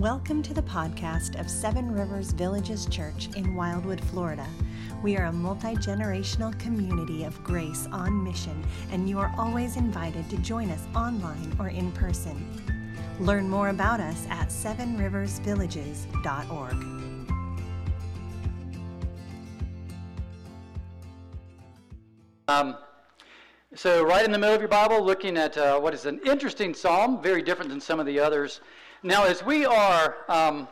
Welcome to the podcast of Seven Rivers Villages Church in Wildwood, Florida. We are a multi-generational community of grace on mission, and you are always invited to join us online or in person. Learn more about us at sevenriversvillages.org. So right in the middle of your Bible, looking at what is an interesting psalm, very different than some of the others. Now, as we are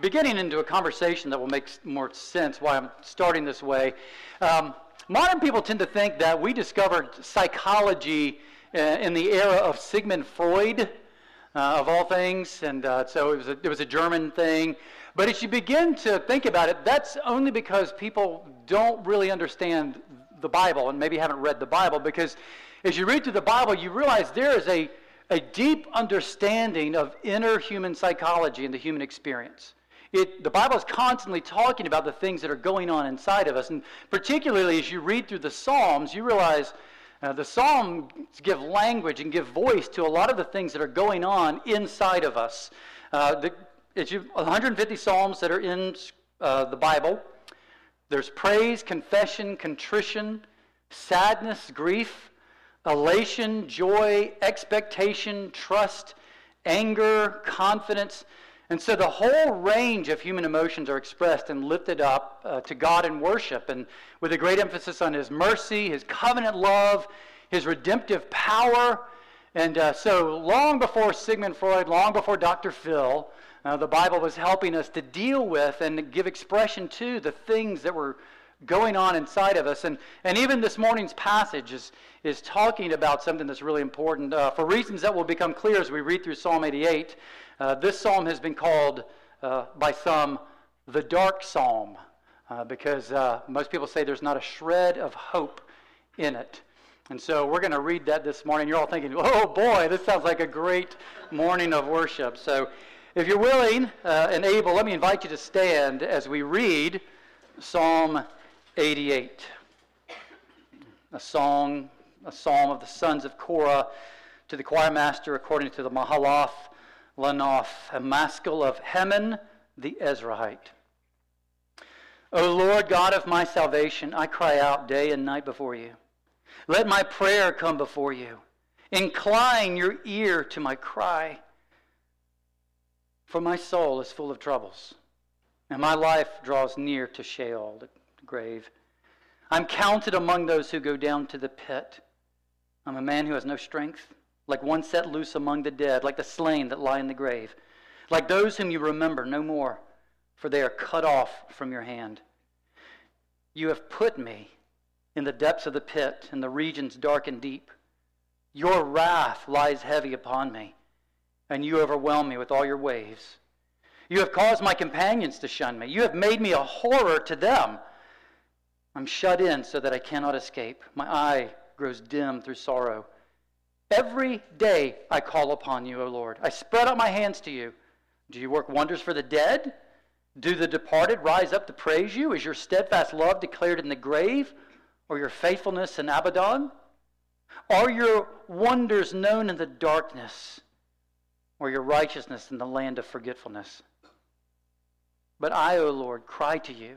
beginning into a conversation that will make more sense why I'm starting this way, modern people tend to think that we discovered psychology in the era of Sigmund Freud, of all things, and so it was a German thing. But as you begin to think about it, that's only because people don't really understand the Bible and maybe haven't read the Bible, because as you read through the Bible, you realize there is a deep understanding of inner human psychology and the human experience. The Bible is constantly talking about the things that are going on inside of us, and particularly as you read through the Psalms, you realize the Psalms give language and give voice to a lot of the things that are going on inside of us. 150 Psalms that are in the Bible. There's praise, confession, contrition, sadness, grief, elation, joy, expectation, trust, anger, confidence. And so the whole range of human emotions are expressed and lifted up to God in worship, and with a great emphasis on His mercy, His covenant love, His redemptive power. And so long before Sigmund Freud, long before Dr. Phil, the Bible was helping us to deal with and give expression to the things that were going on inside of us. And even this morning's passage is talking about something that's really important. For reasons that will become clear as we read through Psalm 88, this psalm has been called by some the dark psalm, because most people say there's not a shred of hope in it. And so we're going to read that this morning. You're all thinking, oh boy, this sounds like a great morning of worship. So if you're willing and able, let me invite you to stand as we read Psalm 88, a psalm of the sons of Korah to the choir master according to the Mahalath Lanoth, a maskil of Heman the Ezrahite. O Lord God of my salvation, I cry out day and night before you. Let my prayer come before you. Incline your ear to my cry. For my soul is full of troubles, and my life draws near to Sheol, the grave. I'm counted among those who go down to the pit. I'm a man who has no strength, like one set loose among the dead, like the slain that lie in the grave, like those whom you remember no more, for they are cut off from your hand. You have put me in the depths of the pit, in the regions dark and deep. Your wrath lies heavy upon me, and you overwhelm me with all your waves. You have caused my companions to shun me. You have made me a horror to them. I'm shut in so that I cannot escape. My eye grows dim through sorrow. Every day I call upon you, O Lord. I spread out my hands to you. Do you work wonders for the dead? Do the departed rise up to praise you? Is your steadfast love declared in the grave, or your faithfulness in Abaddon? Are your wonders known in the darkness, or your righteousness in the land of forgetfulness? But I, O Lord, cry to you.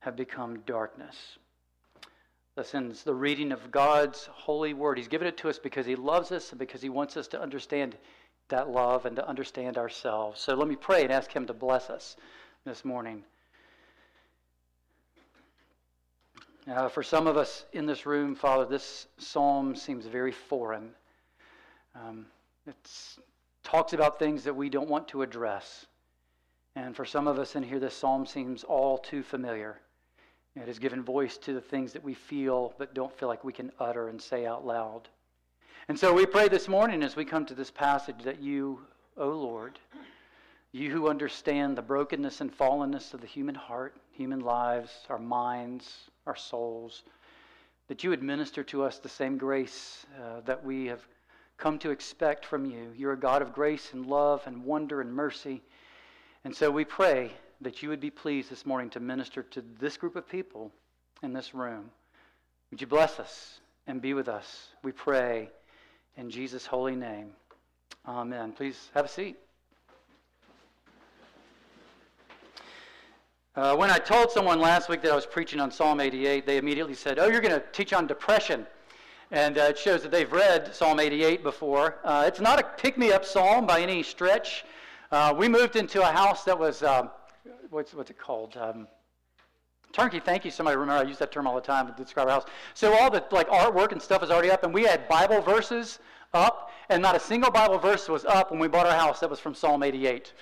have become darkness. This ends the reading of God's holy word. He's given it to us because He loves us and because He wants us to understand that love and to understand ourselves. So let me pray and ask Him to bless us this morning. For some of us in this room, Father, this psalm seems very foreign. Talks about things that we don't want to address. And for some of us in here, this psalm seems all too familiar. It has given voice to the things that we feel but don't feel like we can utter and say out loud. And so we pray this morning as we come to this passage that you O Lord, you who understand the brokenness and fallenness of the human heart, human lives, our minds, our souls, that you administer to us the same grace that we have come to expect from you. You're a God of grace and love and wonder and mercy. And so we pray that you would be pleased this morning to minister to this group of people in this room. Would you bless us and be with us? We pray in Jesus' holy name. Amen. Please have a seat. When I told someone last week that I was preaching on Psalm 88, they immediately said, "Oh, you're going to teach on depression." And it shows that they've read Psalm 88 before. It's not a pick-me-up psalm by any stretch. We moved into a house that was, what's it called? Turnkey, thank you. Somebody remember I use that term all the time to describe our house. So all the artwork and stuff is already up, and we had Bible verses up, and not a single Bible verse was up when we bought our house. That was from Psalm 88.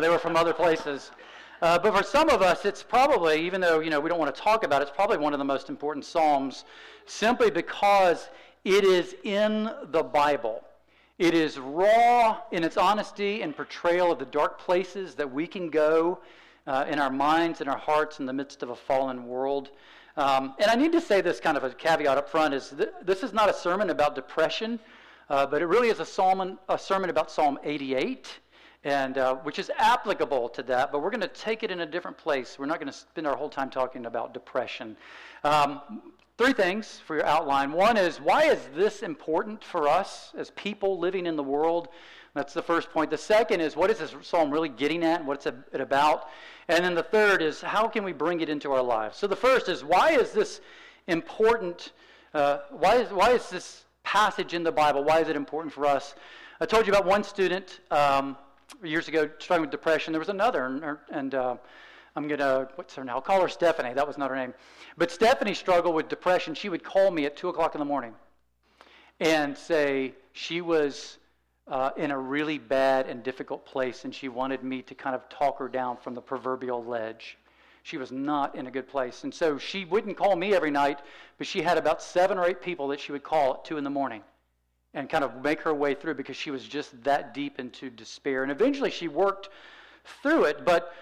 They were from other places. But for some of us, it's probably, even though we don't want to talk about it, it's probably one of the most important psalms, simply because it is in the Bible. It is raw in its honesty and portrayal of the dark places that we can go in our minds and our hearts in the midst of a fallen world. And I need to say this kind of a caveat up front, is this is not a sermon about depression, but it really is a sermon about Psalm 88, and which is applicable to that, but we're going to take it in a different place. We're not going to spend our whole time talking about depression. Three things for your outline. One is, why is this important for us as people living in the world? That's the first point. The second is, what is this psalm really getting at and what's it about? And then the third is, how can we bring it into our lives? So the first is, why is this important? Why is this passage in the Bible, why is it important for us? I told you about one student years ago struggling with depression. There was another, and what's her name? I'll call her Stephanie. That was not her name. But Stephanie struggled with depression. She would call me at 2 o'clock in the morning and say she was in a really bad and difficult place, and she wanted me to kind of talk her down from the proverbial ledge. She was not in a good place. And so she wouldn't call me every night, but she had about 7 or 8 people that she would call at 2 in the morning and kind of make her way through, because she was just that deep into despair. And eventually she worked through it, but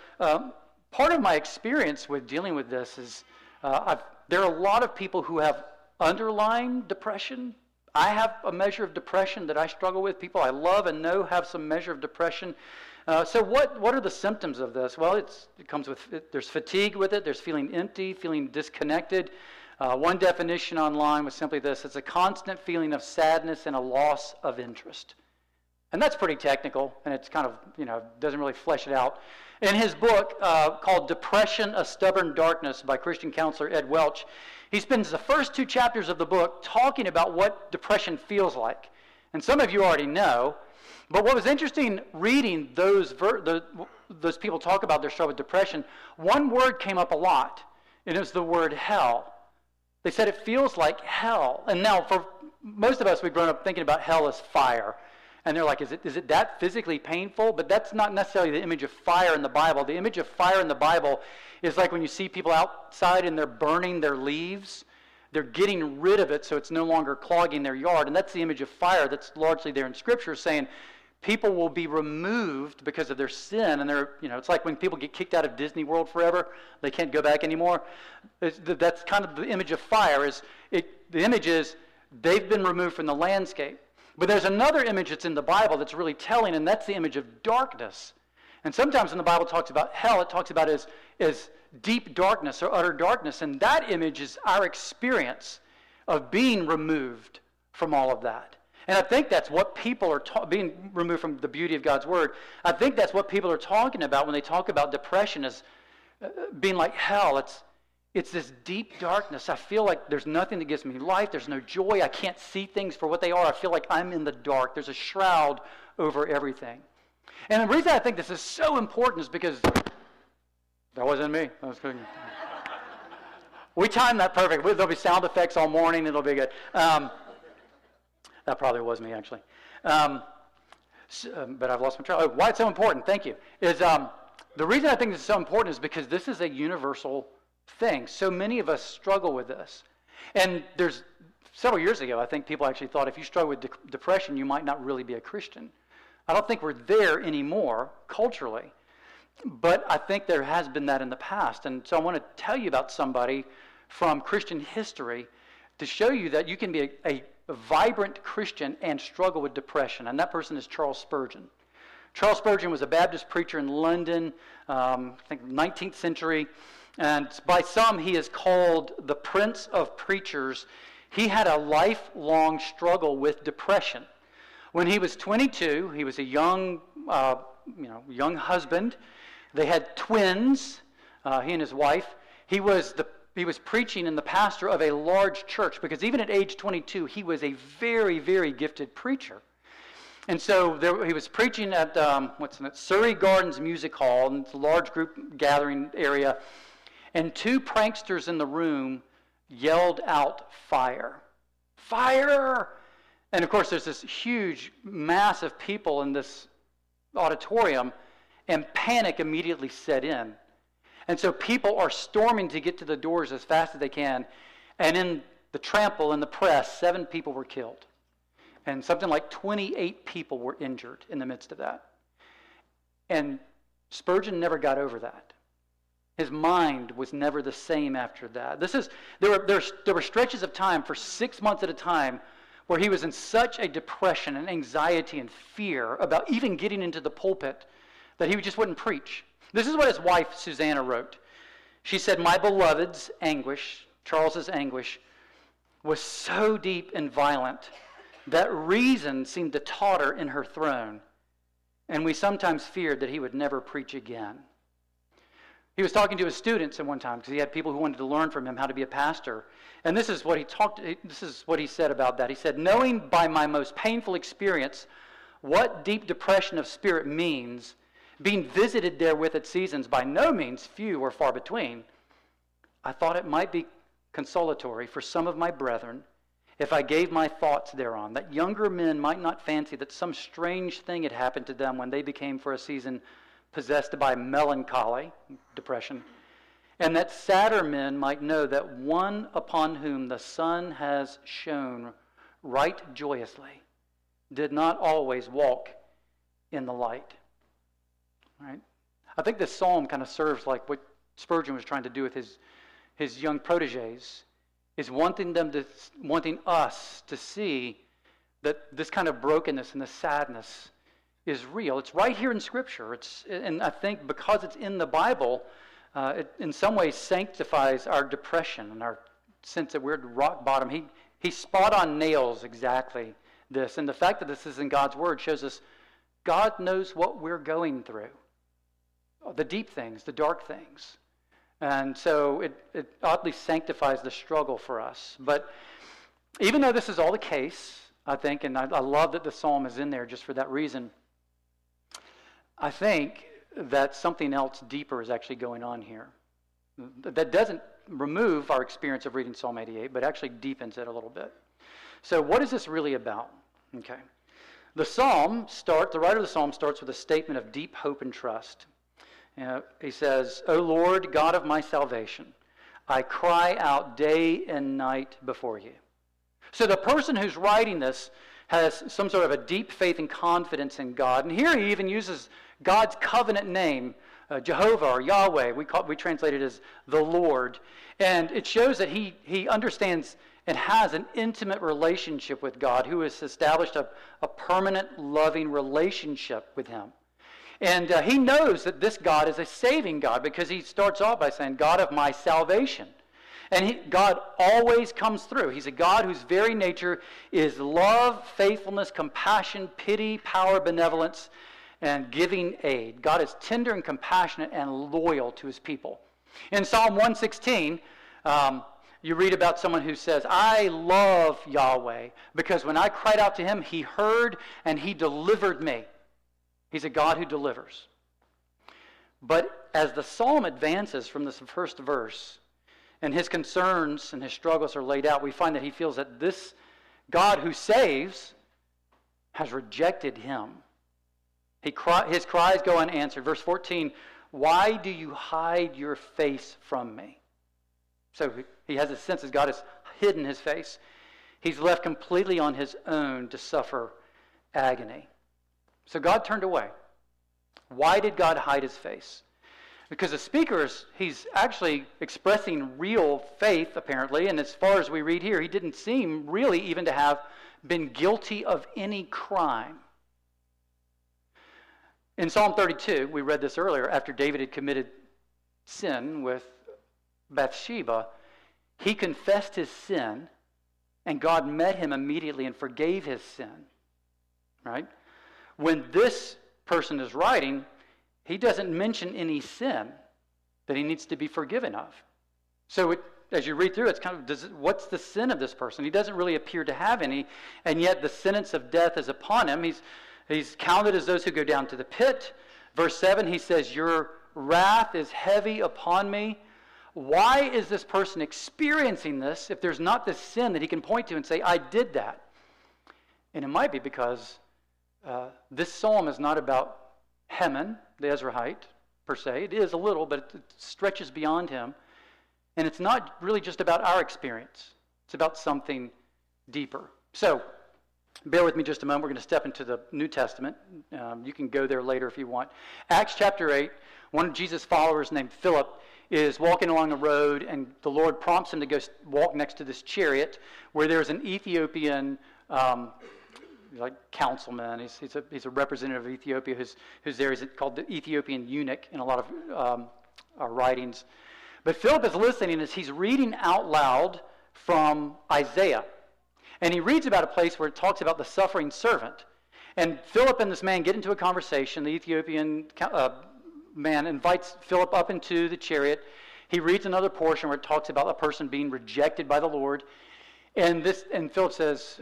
part of my experience with dealing with this is there are a lot of people who have underlying depression. I have a measure of depression that I struggle with. People I love and know have some measure of depression. So what are the symptoms of this? Well, it comes with, there's fatigue with it. There's feeling empty, feeling disconnected. One definition online was simply this: it's a constant feeling of sadness and a loss of interest. And that's pretty technical, and it's kind of, doesn't really flesh it out. In his book called Depression, A Stubborn Darkness by Christian counselor Ed Welch, he spends the first 2 chapters of the book talking about what depression feels like. And some of you already know, but what was interesting reading those people talk about their struggle with depression, one word came up a lot, and it was the word hell. They said it feels like hell. And now for most of us, we've grown up thinking about hell as fire. And they're like, is it that physically painful? But that's not necessarily the image of fire in the Bible. The image of fire in the Bible is like when you see people outside and they're burning their leaves. They're getting rid of it so it's no longer clogging their yard. And that's the image of fire that's largely there in Scripture, saying people will be removed because of their sin. And they're, it's like when people get kicked out of Disney World forever, they can't go back anymore. That's kind of the image of fire. The image is they've been removed from the landscape. But there's another image that's in the Bible that's really telling, and that's the image of darkness. And sometimes when the Bible talks about hell, it talks about as deep darkness or utter darkness. And that image is our experience of being removed from all of that. And I think that's what people are being removed from the beauty of God's Word. I think that's what people are talking about when they talk about depression as being like hell. It's this deep darkness. I feel like there's nothing that gives me life. There's no joy. I can't see things for what they are. I feel like I'm in the dark. There's a shroud over everything. And the reason I think this is so important is because that wasn't me. I was cooking. We timed that perfect. There'll be sound effects all morning. It'll be good. That probably was me, actually. But I've lost my trail. Oh, why it's so important, thank you, is the reason I think this is so important is because this is a universal thing. So many of us struggle with this. And there's several years ago, I think people actually thought if you struggle with depression, you might not really be a Christian. I don't think we're there anymore culturally, but I think there has been that in the past. And so I want to tell you about somebody from Christian history to show you that you can be a vibrant Christian and struggle with depression. And that person is Charles Spurgeon. Charles Spurgeon was a Baptist preacher in London, I think 19th century. And by some, he is called the Prince of Preachers. He had a lifelong struggle with depression. When he was 22, he was a young husband. They had twins, he and his wife. He was preaching and the pastor of a large church, because even at age 22, he was a very, very gifted preacher. And so he was preaching at Surrey Gardens Music Hall, and it's a large group gathering area. And two pranksters in the room yelled out, "Fire! Fire!" And of course, there's this huge mass of people in this auditorium, and panic immediately set in. And so people are storming to get to the doors as fast as they can. And in the trample in the press, 7 people were killed. And something like 28 people were injured in the midst of that. And Spurgeon never got over that. His mind was never the same after that. There were stretches of time for 6 months at a time where he was in such a depression and anxiety and fear about even getting into the pulpit that he just wouldn't preach. This is what his wife, Susanna, wrote. She said, "My beloved's anguish," Charles's anguish, "was so deep and violent that reason seemed to totter in her throne, and we sometimes feared that he would never preach again." He was talking to his students at one time because he had people who wanted to learn from him how to be a pastor. And this is what he said about that. He said, "Knowing by my most painful experience what deep depression of spirit means, being visited therewith at seasons by no means few or far between, I thought it might be consolatory for some of my brethren if I gave my thoughts thereon, that younger men might not fancy that some strange thing had happened to them when they became for a season possessed by melancholy," depression, "and that sadder men might know that one upon whom the sun has shone right joyously did not always walk in the light." Right? I think this psalm kind of serves like what Spurgeon was trying to do with his young proteges, is wanting us to see that this kind of brokenness and the sadness is real. It's right here in Scripture. And I think because it's in the Bible, it in some ways sanctifies our depression and our sense that we're at rock bottom. He spot on nails exactly this. And the fact that this is in God's Word shows us God knows what we're going through, the deep things, the dark things. And so it oddly sanctifies the struggle for us. But even though this is all the case, I think, and I love that the psalm is in there just for that reason, I think that something else deeper is actually going on here. That doesn't remove our experience of reading Psalm 88, but actually deepens it a little bit. So what is this really about? Okay. The writer of the psalm starts with a statement of deep hope and trust. He says, "O Lord, God of my salvation, I cry out day and night before you." So the person who's writing this has some sort of a deep faith and confidence in God. And here he even uses God's covenant name, Jehovah or Yahweh. We translate it as the Lord. And it shows that he understands and has an intimate relationship with God, who has established a permanent, loving relationship with him. And he knows that this God is a saving God, because he starts off by saying, "God of my salvation." And God always comes through. He's a God whose very nature is love, faithfulness, compassion, pity, power, benevolence, and giving aid. God is tender and compassionate and loyal to his people. In Psalm 116, you read about someone who says, "I love Yahweh, because when I cried out to him, he heard and he delivered me." He's a God who delivers. But as the psalm advances from this first verse, and his concerns and his struggles are laid out, we find that he feels that this God who saves has rejected him. His cries go unanswered. Verse 14, "Why do you hide your face from me?" So he has a sense that God has hidden his face. He's left completely on his own to suffer agony. So God turned away. Why did God hide his face? Because the speaker, he's actually expressing real faith, apparently, and as far as we read here, he didn't seem really even to have been guilty of any crime. In Psalm 32, we read this earlier, after David had committed sin with Bathsheba, he confessed his sin, and God met him immediately and forgave his sin. Right? When this person is writing, he doesn't mention any sin that he needs to be forgiven of. So as you read through, it's kind of, what's the sin of this person? He doesn't really appear to have any, and yet the sentence of death is upon him. He's counted as those who go down to the pit. Verse 7, he says, "Your wrath is heavy upon me." Why is this person experiencing this if there's not this sin that he can point to and say, I did that? And it might be because this psalm is not about Heman the Ezrahite, per se. It is a little, but it stretches beyond him. And it's not really just about our experience. It's about something deeper. So, bear with me just a moment. We're going to step into the New Testament. You can go there later if you want. Acts chapter 8, one of Jesus' followers named Philip is walking along a road, and the Lord prompts him to go walk next to this chariot where there's an Ethiopian councilman. He's a representative of Ethiopia who's there. He's called the Ethiopian eunuch in a lot of our writings. But Philip is listening as he's reading out loud from Isaiah. And he reads about a place where it talks about the suffering servant. And Philip and this man get into a conversation. The Ethiopian man invites Philip up into the chariot. He reads another portion where it talks about a person being rejected by the Lord. And Philip says,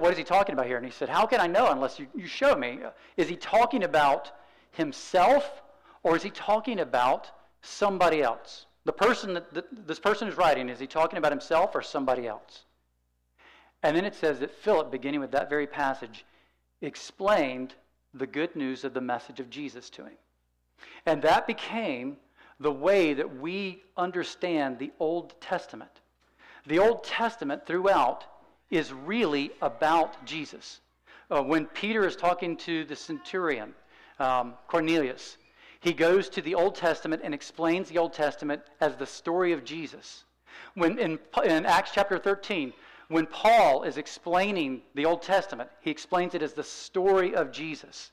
what is he talking about here? And he said, how can I know unless you show me? Is he talking about himself, or is he talking about somebody else? The person that this person is writing, is he talking about himself or somebody else? And then it says that Philip, beginning with that very passage, explained the good news of the message of Jesus to him. And that became the way that we understand the Old Testament. The Old Testament throughout is really about Jesus. When Peter is talking to the centurion, Cornelius, he goes to the Old Testament and explains the Old Testament as the story of Jesus. When in Acts chapter 13, when Paul is explaining the Old Testament, he explains it as the story of Jesus.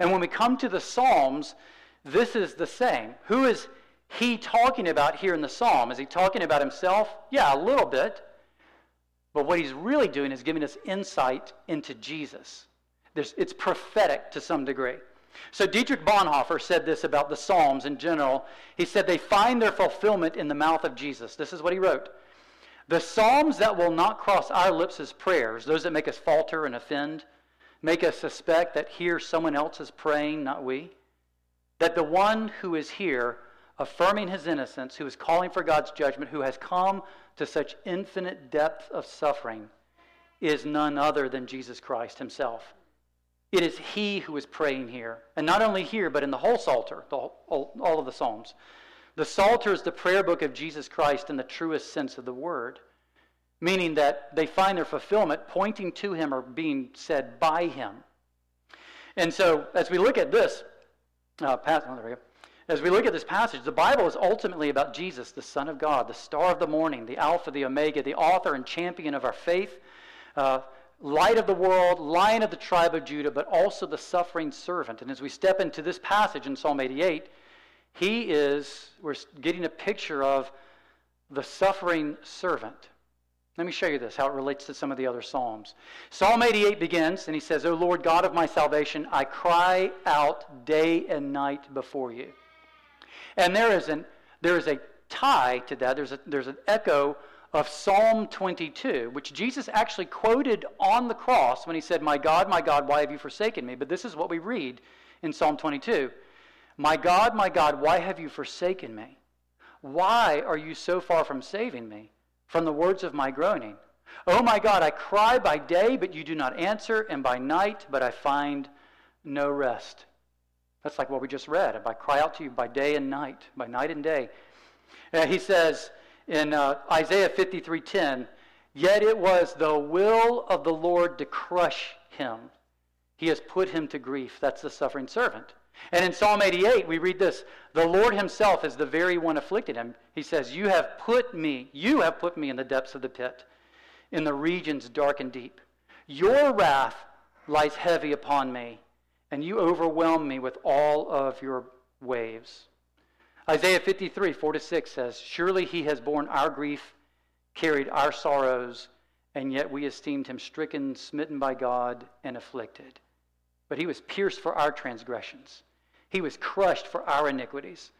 And when we come to the Psalms, this is the same. Who is he talking about here in the Psalm? Is he talking about himself? Yeah, a little bit. But what he's really doing is giving us insight into Jesus. It's prophetic to some degree. So Dietrich Bonhoeffer said this about the Psalms in general. He said they find their fulfillment in the mouth of Jesus. This is what he wrote. The Psalms that will not cross our lips as prayers, those that make us falter and offend, make us suspect that here someone else is praying, not we, that the one who is here affirming his innocence, who is calling for God's judgment, who has come to such infinite depth of suffering, is none other than Jesus Christ himself. It is he who is praying here, and not only here, but in the whole Psalter, all of the Psalms. The Psalter is the prayer book of Jesus Christ in the truest sense of the word, meaning that they find their fulfillment pointing to him or being said by him. And so, as we look at this passage, the Bible is ultimately about Jesus, the Son of God, the star of the morning, the Alpha, the Omega, the author and champion of our faith, light of the world, lion of the tribe of Judah, but also the suffering servant. And as we step into this passage in Psalm 88, we're getting a picture of the suffering servant. Let me show you this, how it relates to some of the other Psalms. Psalm 88 begins, and he says, O Lord God of my salvation, I cry out day and night before you. And there is a tie to that. There's an echo of Psalm 22, which Jesus actually quoted on the cross when he said, my God, why have you forsaken me? But this is what we read in Psalm 22. My God, why have you forsaken me? Why are you so far from saving me, from the words of my groaning? Oh my God, I cry by day, but you do not answer, and by night, but I find no rest. That's like what we just read. I cry out to you by day and night, by night and day. He says in Isaiah 53:10, yet it was the will of the Lord to crush him. He has put him to grief. That's the suffering servant. And in Psalm 88, we read this. The Lord himself is the very one afflicted him. He says, you have put me in the depths of the pit, in the regions dark and deep. Your wrath lies heavy upon me, and you overwhelm me with all of your waves. Isaiah 53, 4-6 says, surely he has borne our grief, carried our sorrows, and yet we esteemed him stricken, smitten by God, and afflicted. But he was pierced for our transgressions. He was crushed for our iniquities.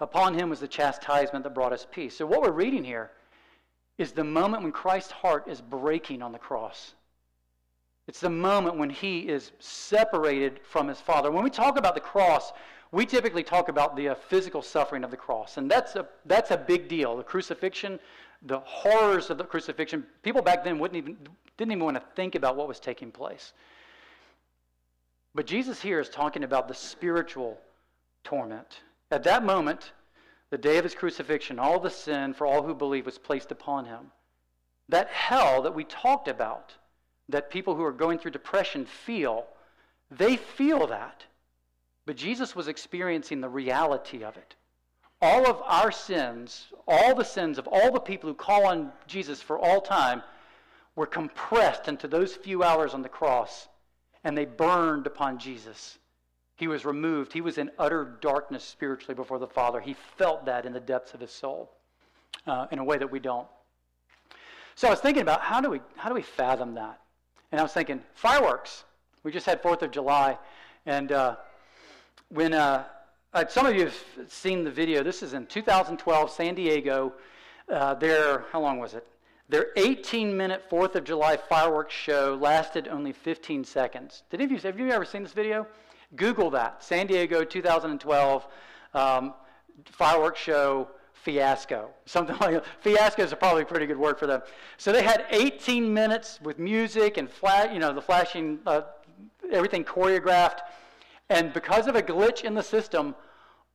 Upon him was the chastisement that brought us peace. So what we're reading here is the moment when Christ's heart is breaking on the cross. It's the moment when he is separated from his Father. When we talk about the cross, we typically talk about the physical suffering of the cross. And that's a big deal. The crucifixion, the horrors of the crucifixion, people back then didn't even want to think about what was taking place. But Jesus here is talking about the spiritual torment. At that moment, the day of his crucifixion, all the sin for all who believe was placed upon him. That hell that we talked about, that people who are going through depression feel, they feel that. But Jesus was experiencing the reality of it. All of our sins, all the sins of all the people who call on Jesus for all time, were compressed into those few hours on the cross. And they burned upon Jesus. He was removed. He was in utter darkness spiritually before the Father. He felt that in the depths of his soul in a way that we don't. So I was thinking about how do we fathom that? And I was thinking, fireworks. We just had 4th of July. And some of you have seen the video. This is in 2012, San Diego. How long was it? Their 18-minute 4th of July fireworks show lasted only 15 seconds. Have you ever seen this video? Google that. San Diego 2012 fireworks show fiasco. Something like that. Fiasco is probably a pretty good word for them. So they had 18 minutes with music and the flashing, everything choreographed. And because of a glitch in the system,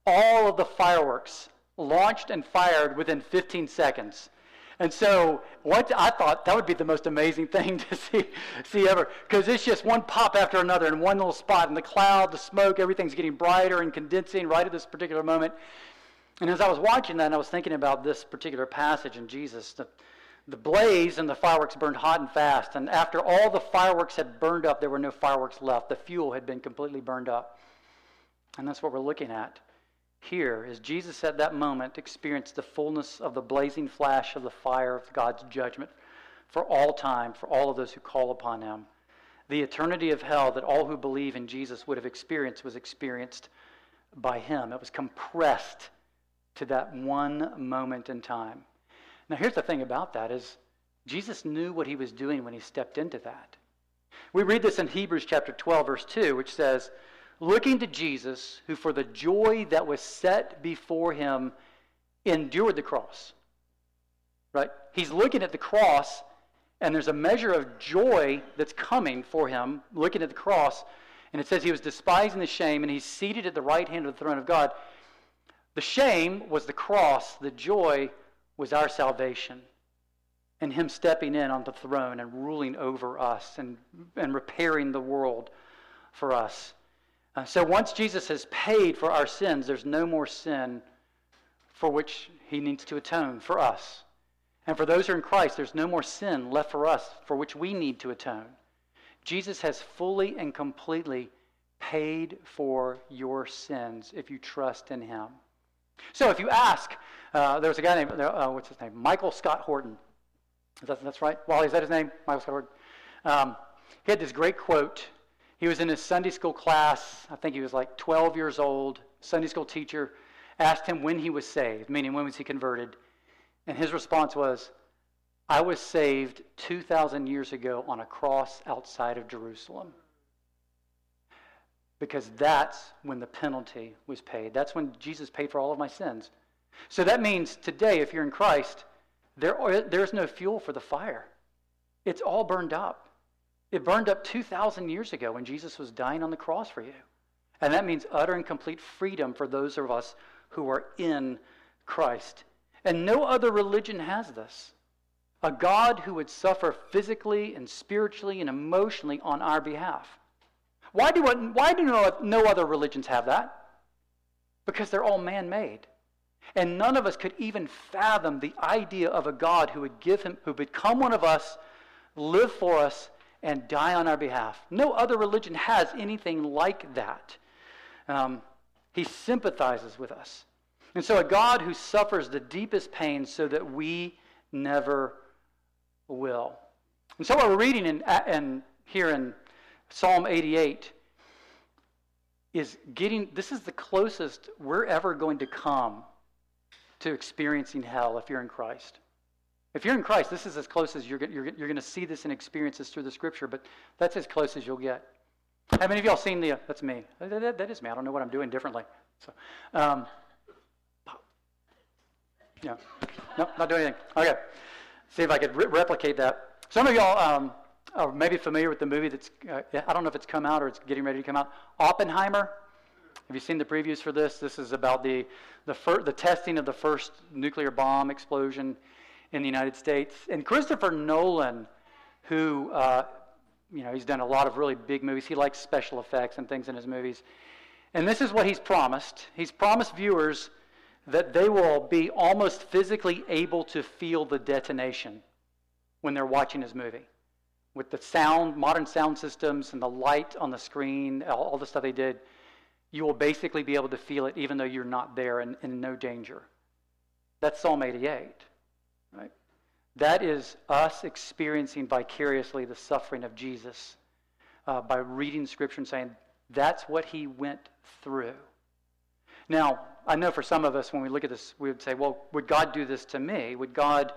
all of the fireworks launched and fired within 15 seconds. And so I thought that would be the most amazing thing to see ever, because it's just one pop after another in one little spot, and the cloud, the smoke, everything's getting brighter and condensing right at this particular moment. And as I was watching that, I was thinking about this particular passage in Jesus. The blaze and the fireworks burned hot and fast, and after all the fireworks had burned up, there were no fireworks left. The fuel had been completely burned up. And that's what we're looking at here, as Jesus at that moment experienced the fullness of the blazing flash of the fire of God's judgment for all time, for all of those who call upon him. The eternity of hell that all who believe in Jesus would have experienced was experienced by him. It was compressed to that one moment in time. Now, here's the thing about that is Jesus knew what he was doing when he stepped into that. We read this in Hebrews chapter 12, verse 2, which says, looking to Jesus, who for the joy that was set before him endured the cross. Right? He's looking at the cross, and there's a measure of joy that's coming for him, looking at the cross, and it says he was despising the shame, and he's seated at the right hand of the throne of God. The shame was the cross, the joy was our salvation, and him stepping in on the throne and ruling over us and repairing the world for us. So once Jesus has paid for our sins, there's no more sin for which he needs to atone for us. And for those who are in Christ, there's no more sin left for us for which we need to atone. Jesus has fully and completely paid for your sins if you trust in him. So if you ask, there was a guy named, Michael Scott Horton. That's right? Wally, is that his name? Michael Scott Horton. He had this great quote. He was in his Sunday school class. I think he was like 12 years old. Sunday school teacher asked him when he was saved, meaning when was he converted. And his response was, I was saved 2,000 years ago on a cross outside of Jerusalem. Because that's when the penalty was paid. That's when Jesus paid for all of my sins. So that means today, if you're in Christ, there's no fuel for the fire. It's all burned up. It burned up 2,000 years ago when Jesus was dying on the cross for you. And that means utter and complete freedom for those of us who are in Christ. And no other religion has this. A God who would suffer physically and spiritually and emotionally on our behalf. Why do no other religions have that? Because they're all man-made. And none of us could even fathom the idea of a God who would become one of us, live for us, and die on our behalf. No other religion has anything like that. He sympathizes with us. And so a God who suffers the deepest pain so that we never will. And so what we're reading here in Psalm 88 is this is the closest we're ever going to come to experiencing hell if you're in Christ. If you're in Christ, this is as close as you're going to see this and experience this through the Scripture, but that's as close as you'll get. How many of y'all seen the... That's me. That is me. I don't know what I'm doing differently. So, yeah. No, not doing anything. Okay. See if I could replicate that. Some of y'all are maybe familiar with the movie that's... I don't know if it's come out or it's getting ready to come out. Oppenheimer. Have you seen the previews for this? This is about the testing of the first nuclear bomb explosion in the United States. And Christopher Nolan, who... he's done a lot of really big movies. He likes special effects and things in his movies. And this is what he's promised. He's promised viewers that they will be almost physically able to feel the detonation when they're watching his movie. With the sound, modern sound systems and the light on the screen, all the stuff they did, you will basically be able to feel it even though you're not there and in no danger. That's Psalm 88, right? That is us experiencing vicariously the suffering of Jesus by reading Scripture and saying, that's what he went through. Now, I know for some of us, when we look at this, we would say, well, would God do this to me? Would God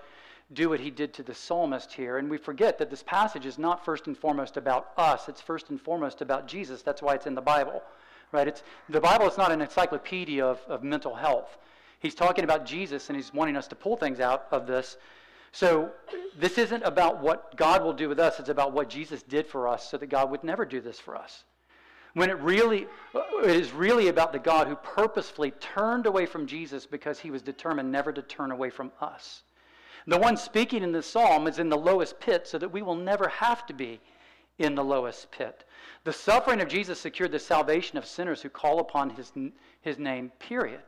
do what he did to the psalmist here? And we forget that this passage is not first and foremost about us. It's first and foremost about Jesus. That's why it's in the Bible, right? The Bible is not an encyclopedia of mental health. He's talking about Jesus, and he's wanting us to pull things out of this. So this isn't about what God will do with us. It's about what Jesus did for us so that God would never do this for us. When it is really about the God who purposefully turned away from Jesus because he was determined never to turn away from us. The one speaking in this psalm is in the lowest pit so that we will never have to be in the lowest pit. The suffering of Jesus secured the salvation of sinners who call upon his name, period.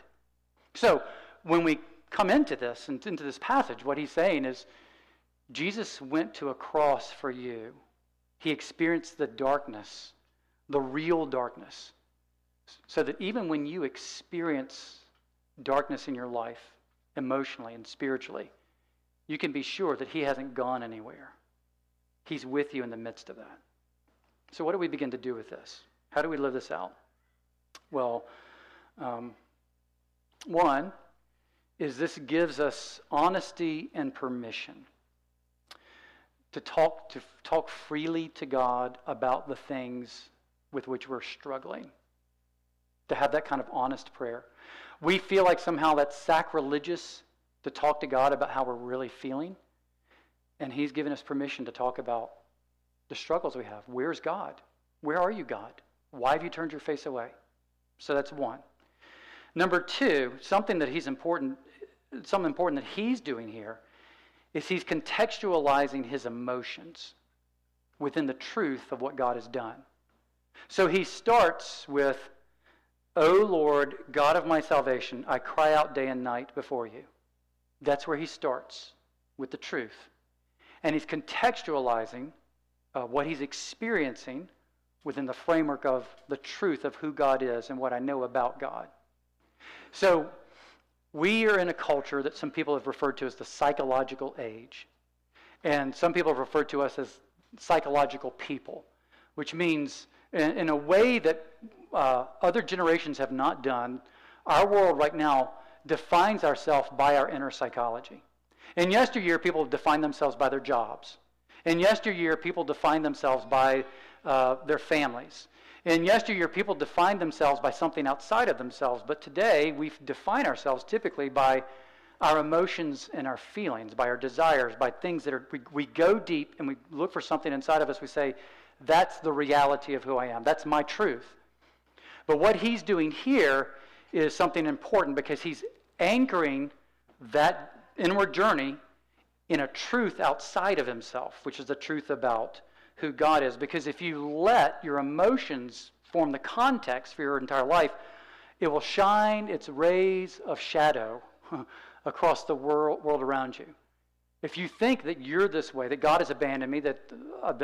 So when we come into this and into this passage, what he's saying is Jesus went to a cross for you. He experienced the darkness, the real darkness, so that even when you experience darkness in your life, emotionally and spiritually, you can be sure that he hasn't gone anywhere. He's with you in the midst of that. So what do we begin to do with this? How do we live this out? Well, one... is this gives us honesty and permission to talk freely to God about the things with which we're struggling, to have that kind of honest prayer. We feel like somehow that's sacrilegious to talk to God about how we're really feeling, and he's given us permission to talk about the struggles we have. Where's God? Where are you, God? Why have you turned your face away? So that's one. Number two, something important that he's doing here is he's contextualizing his emotions within the truth of what God has done. So he starts with, O Lord, God of my salvation, I cry out day and night before you. That's where he starts, with the truth. And he's contextualizing what he's experiencing within the framework of the truth of who God is and what I know about God. So we are in a culture that some people have referred to as the psychological age. And some people have referred to us as psychological people, which means in a way that other generations have not done, our world right now defines ourselves by our inner psychology. In yesteryear, people defined themselves by their jobs. In yesteryear, people defined themselves by their families. In yesteryear, people defined themselves by something outside of themselves, but today we define ourselves typically by our emotions and our feelings, by our desires, by things that are... We go deep and we look for something inside of us. We say, that's the reality of who I am. That's my truth. But what he's doing here is something important because he's anchoring that inward journey in a truth outside of himself, which is the truth about who God is. Because if you let your emotions form the context for your entire life, it will shine its rays of shadow across the world around you. If you think that you're this way, that God has abandoned me, that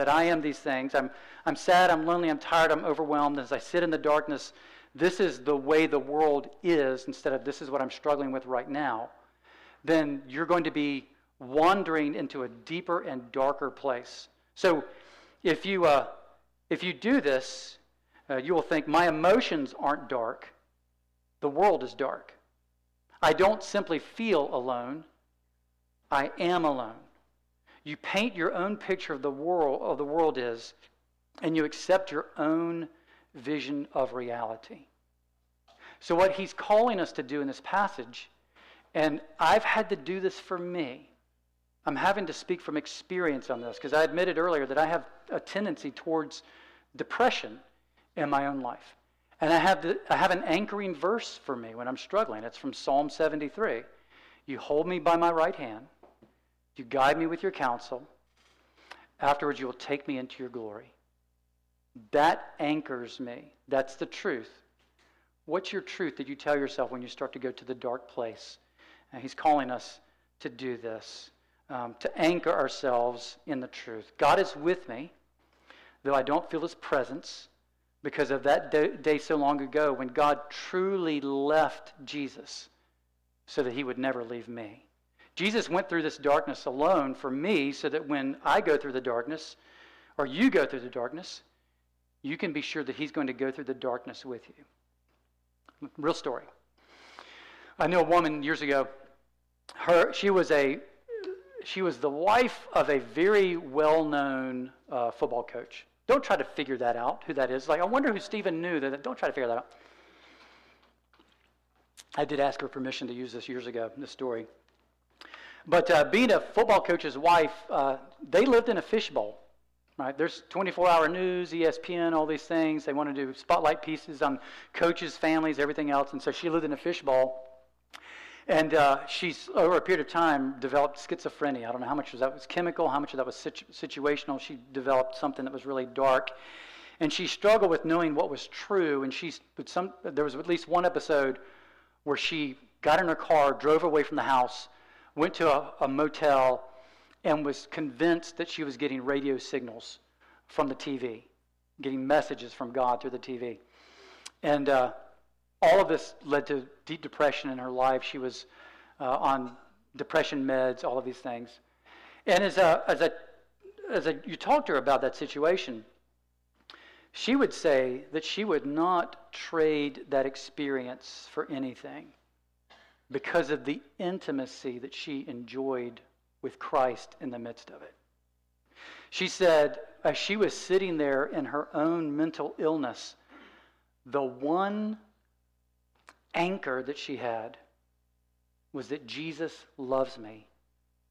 I am these things, I'm sad, I'm lonely, I'm tired, I'm overwhelmed, as I sit in the darkness, this is the way the world is, instead of this is what I'm struggling with right now, then you're going to be wandering into a deeper and darker place. So if you do this, you will think, my emotions aren't dark, the world is dark. I don't simply feel alone, I am alone. You paint your own picture of the world is, and you accept your own vision of reality. So what he's calling us to do in this passage, and I've had to do this for me, I'm having to speak from experience on this, because I admitted earlier that I have a tendency towards depression in my own life. And I have an anchoring verse for me when I'm struggling. It's from Psalm 73. You hold me by my right hand. You guide me with your counsel. Afterwards, you will take me into your glory. That anchors me. That's the truth. What's your truth that you tell yourself when you start to go to the dark place? And he's calling us to do this, to anchor ourselves in the truth. God is with me, though I don't feel his presence, because of that day so long ago when God truly left Jesus so that he would never leave me. Jesus went through this darkness alone for me, so that when I go through the darkness, or you go through the darkness, you can be sure that he's going to go through the darkness with you. Real story. I knew a woman years ago. She was the wife of a very well-known football coach. Don't try to figure that out, who that is. Like, I wonder who Stephen knew. That. Don't try to figure that out. I did ask her permission to use this years ago, this story. But being a football coach's wife, they lived in a fishbowl. Right? There's 24-hour news, ESPN, all these things. They want to do spotlight pieces on coaches, families, everything else. And so she lived in a fishbowl. And she's, over a period of time, developed schizophrenia. I don't know how much of that was chemical, how much of that was situational. She developed something that was really dark. And she struggled with knowing what was true. And there was at least one episode where she got in her car, drove away from the house, went to a motel, and was convinced that she was getting radio signals from the TV, getting messages from God through the TV. And all of this led to deep depression in her life. She was on depression meds, all of these things. And as you talked to her about that situation, she would say that she would not trade that experience for anything because of the intimacy that she enjoyed with Christ in the midst of it. She said, as she was sitting there in her own mental illness, the one anchor that she had was that Jesus loves me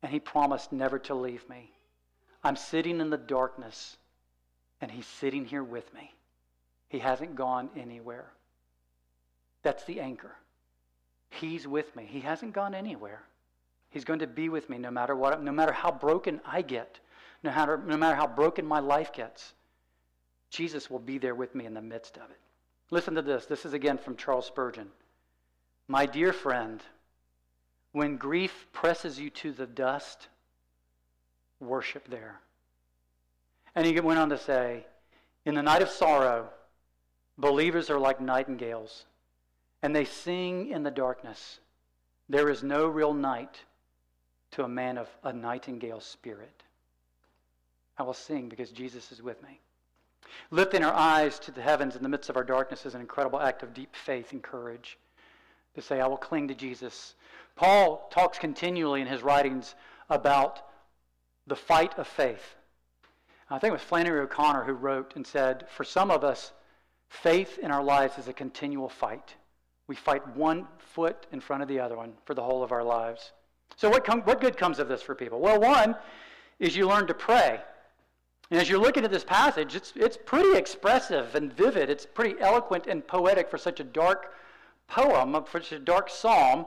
and he promised never to leave me. I'm sitting in the darkness and he's sitting here with me. He hasn't gone anywhere. That's the anchor. He's with me. He hasn't gone anywhere. He's going to be with me no matter what, no matter how broken I get, no matter how broken my life gets. Jesus will be there with me in the midst of it. Listen to this. This is again from Charles Spurgeon. My dear friend, when grief presses you to the dust, worship there. And he went on to say, in the night of sorrow, believers are like nightingales, and they sing in the darkness. There is no real night to a man of a nightingale spirit. I will sing because Jesus is with me. Lifting our eyes to the heavens in the midst of our darkness is an incredible act of deep faith and courage. To say, I will cling to Jesus. Paul talks continually in his writings about the fight of faith. I think it was Flannery O'Connor who wrote and said, for some of us, faith in our lives is a continual fight. We fight one foot in front of the other one for the whole of our lives. So what good comes of this for people? Well, one is you learn to pray. And as you're looking at this passage, it's pretty expressive and vivid. It's pretty eloquent and poetic for such a dark psalm.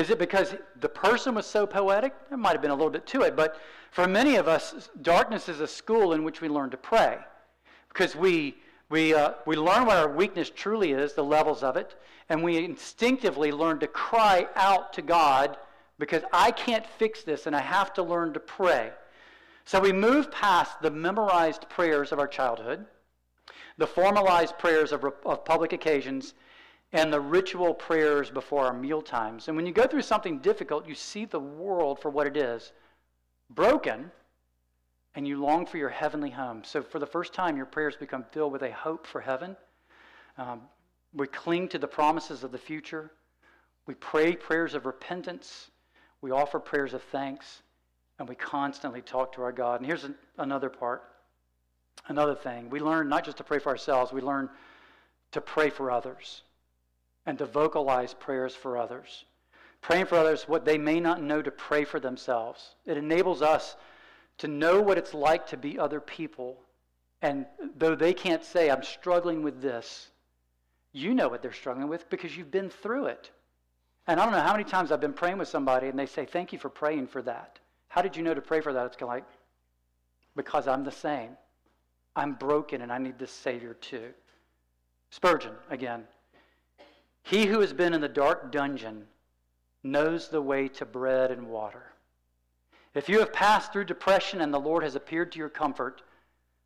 Is it because the person was so poetic? There might have been a little bit to it, but for many of us, darkness is a school in which we learn to pray, because we learn what our weakness truly is, the levels of it, and we instinctively learn to cry out to God because I can't fix this and I have to learn to pray. So we move past the memorized prayers of our childhood, the formalized prayers of public occasions, and the ritual prayers before our meal times. And when you go through something difficult, you see the world for what it is, broken, and you long for your heavenly home. So for the first time, your prayers become filled with a hope for heaven. We cling to the promises of the future. We pray prayers of repentance. We offer prayers of thanks. And we constantly talk to our God. And here's another part, another thing. We learn not just to pray for ourselves, we learn to pray for others and to vocalize prayers for others. Praying for others what they may not know to pray for themselves. It enables us to know what it's like to be other people. And though they can't say, I'm struggling with this, you know what they're struggling with because you've been through it. And I don't know how many times I've been praying with somebody and they say, thank you for praying for that. How did you know to pray for that? It's kind of like, because I'm the same. I'm broken and I need this Savior too. Spurgeon, again. He who has been in the dark dungeon knows the way to bread and water. If you have passed through depression and the Lord has appeared to your comfort,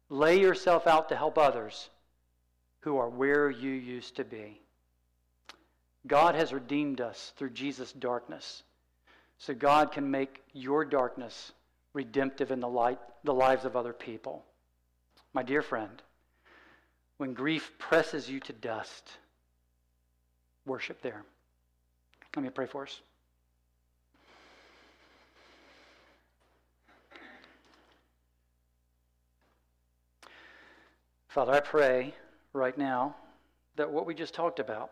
lay yourself out to help others who are where you used to be. God has redeemed us through Jesus' darkness. So God can make your darkness redemptive in the lives of other people. My dear friend, when grief presses you to dust, worship there. Let me pray for us. Father, I pray right now that what we just talked about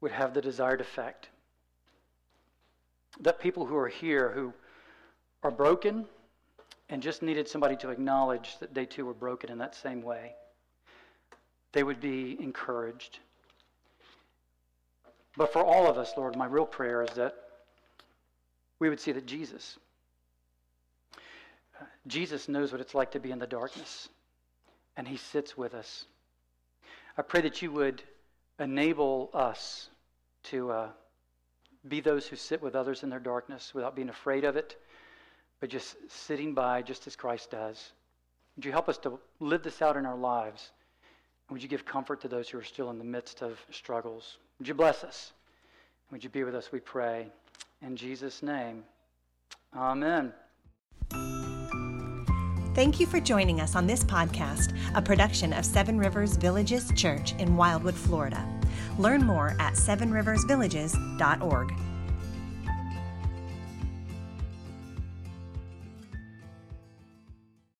would have the desired effect. That people who are here who are broken and just needed somebody to acknowledge that they too were broken in that same way, they would be encouraged. But for all of us, Lord, my real prayer is that we would see that Jesus knows what it's like to be in the darkness, and he sits with us. I pray that you would enable us to be those who sit with others in their darkness without being afraid of it, but just sitting by just as Christ does. Would you help us to live this out in our lives? And would you give comfort to those who are still in the midst of struggles? Would you bless us? Would you be with us, we pray. In Jesus' name, amen. Thank you for joining us on this podcast, a production of Seven Rivers Villages Church in Wildwood, Florida. Learn more at sevenriversvillages.org.